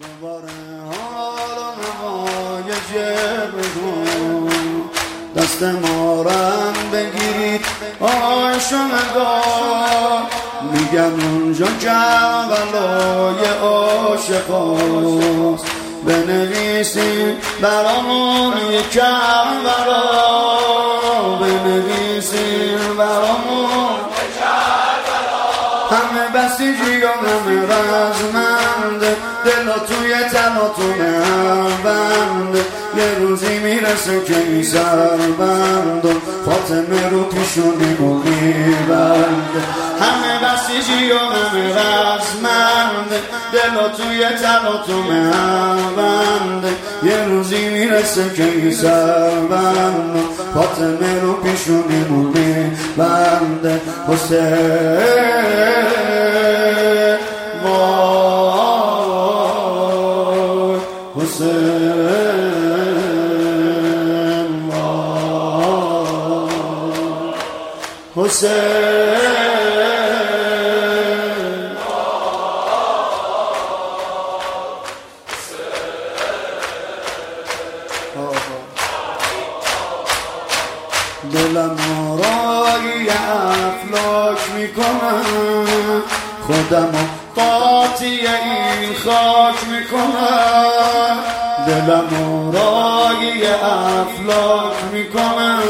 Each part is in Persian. دوباره حالا نمایه جبه دو دست مارم بگیرید آی شمدار میگم اونجا جولای عاشقاست بنویسید برامون یکم برا بنویسید برامون همه بسیجیان همه رزمنده دلا توی تلاتونه هم بنده یه روزی میرسه که میسر بنده فاطمه رو پیشونی بگی بنده همه بسیجیان همه رزمنده دلا توی تلاتونه هم بنده یه روزی میرسه که میسر بنده فاطمه رو پیشونی بگی بنده حسین وای حسین وای حسین وای دلم آرای افلاک میکنم خودمو قاطی این خاک میکنم دلمو رای افلاک میکنم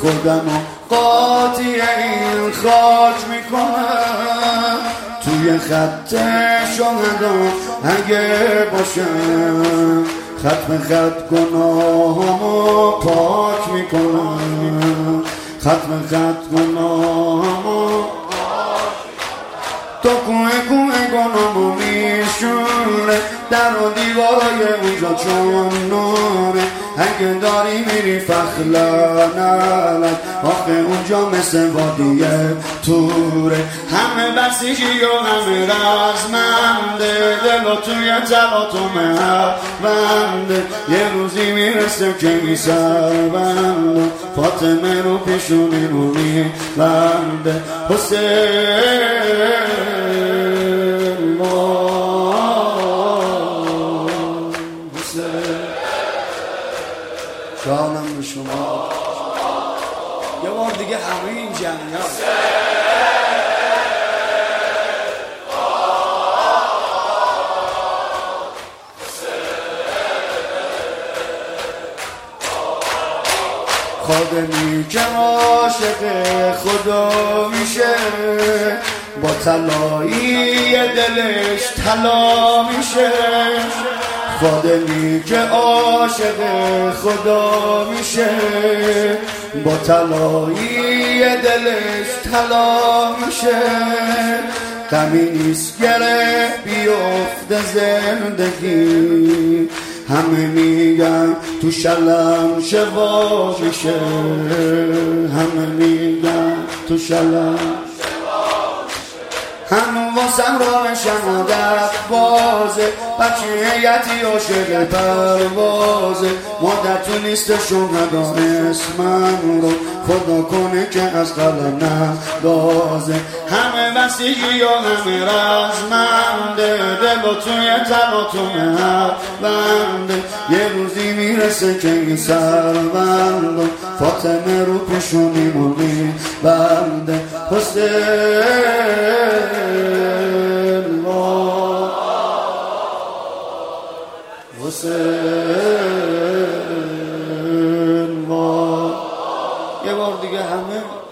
خودمو قاطی این خاک میکنم توی خط شهدا اگه باشم ختم خط گناهمو پاک میکنم ختم خط گناهمو تو کوه گنامو میشونه در و دیوارای اونجا چون نوره اگه داری میری فخلانت آخه اونجا مثل وادیه توره همه بسیجی و همه رزمنده دلا توی تلاتومه هرونده یه روزی میرسه که میسرونده فاطمه رو پیشونی رو میبنده حسین جانم به شما یه بار دیگه همه این جمعیت خادمی که عاشق خدا میشه با طلایی دلش طلا میشه خادمی که عاشق خدا میشه با طلایی دلش طلا میشه غمی نیست گره بیفته زندگی همه میگن تو شلم شوا میشه همه میگن تو شلم همون واسم راهشم عادت بازه بچه یتی عاشق پروازه مادر تو نیستشون ندان اسمم رو خدا کنه که از قلم ندازه همه وسیجی یا همه رزمنده دل و توی تلاتومه هر بنده یه روزی میرسه که این سربنده فاطمه رو پیشونی مولی بنده حسین وای حسین وای یه بار دیگه همه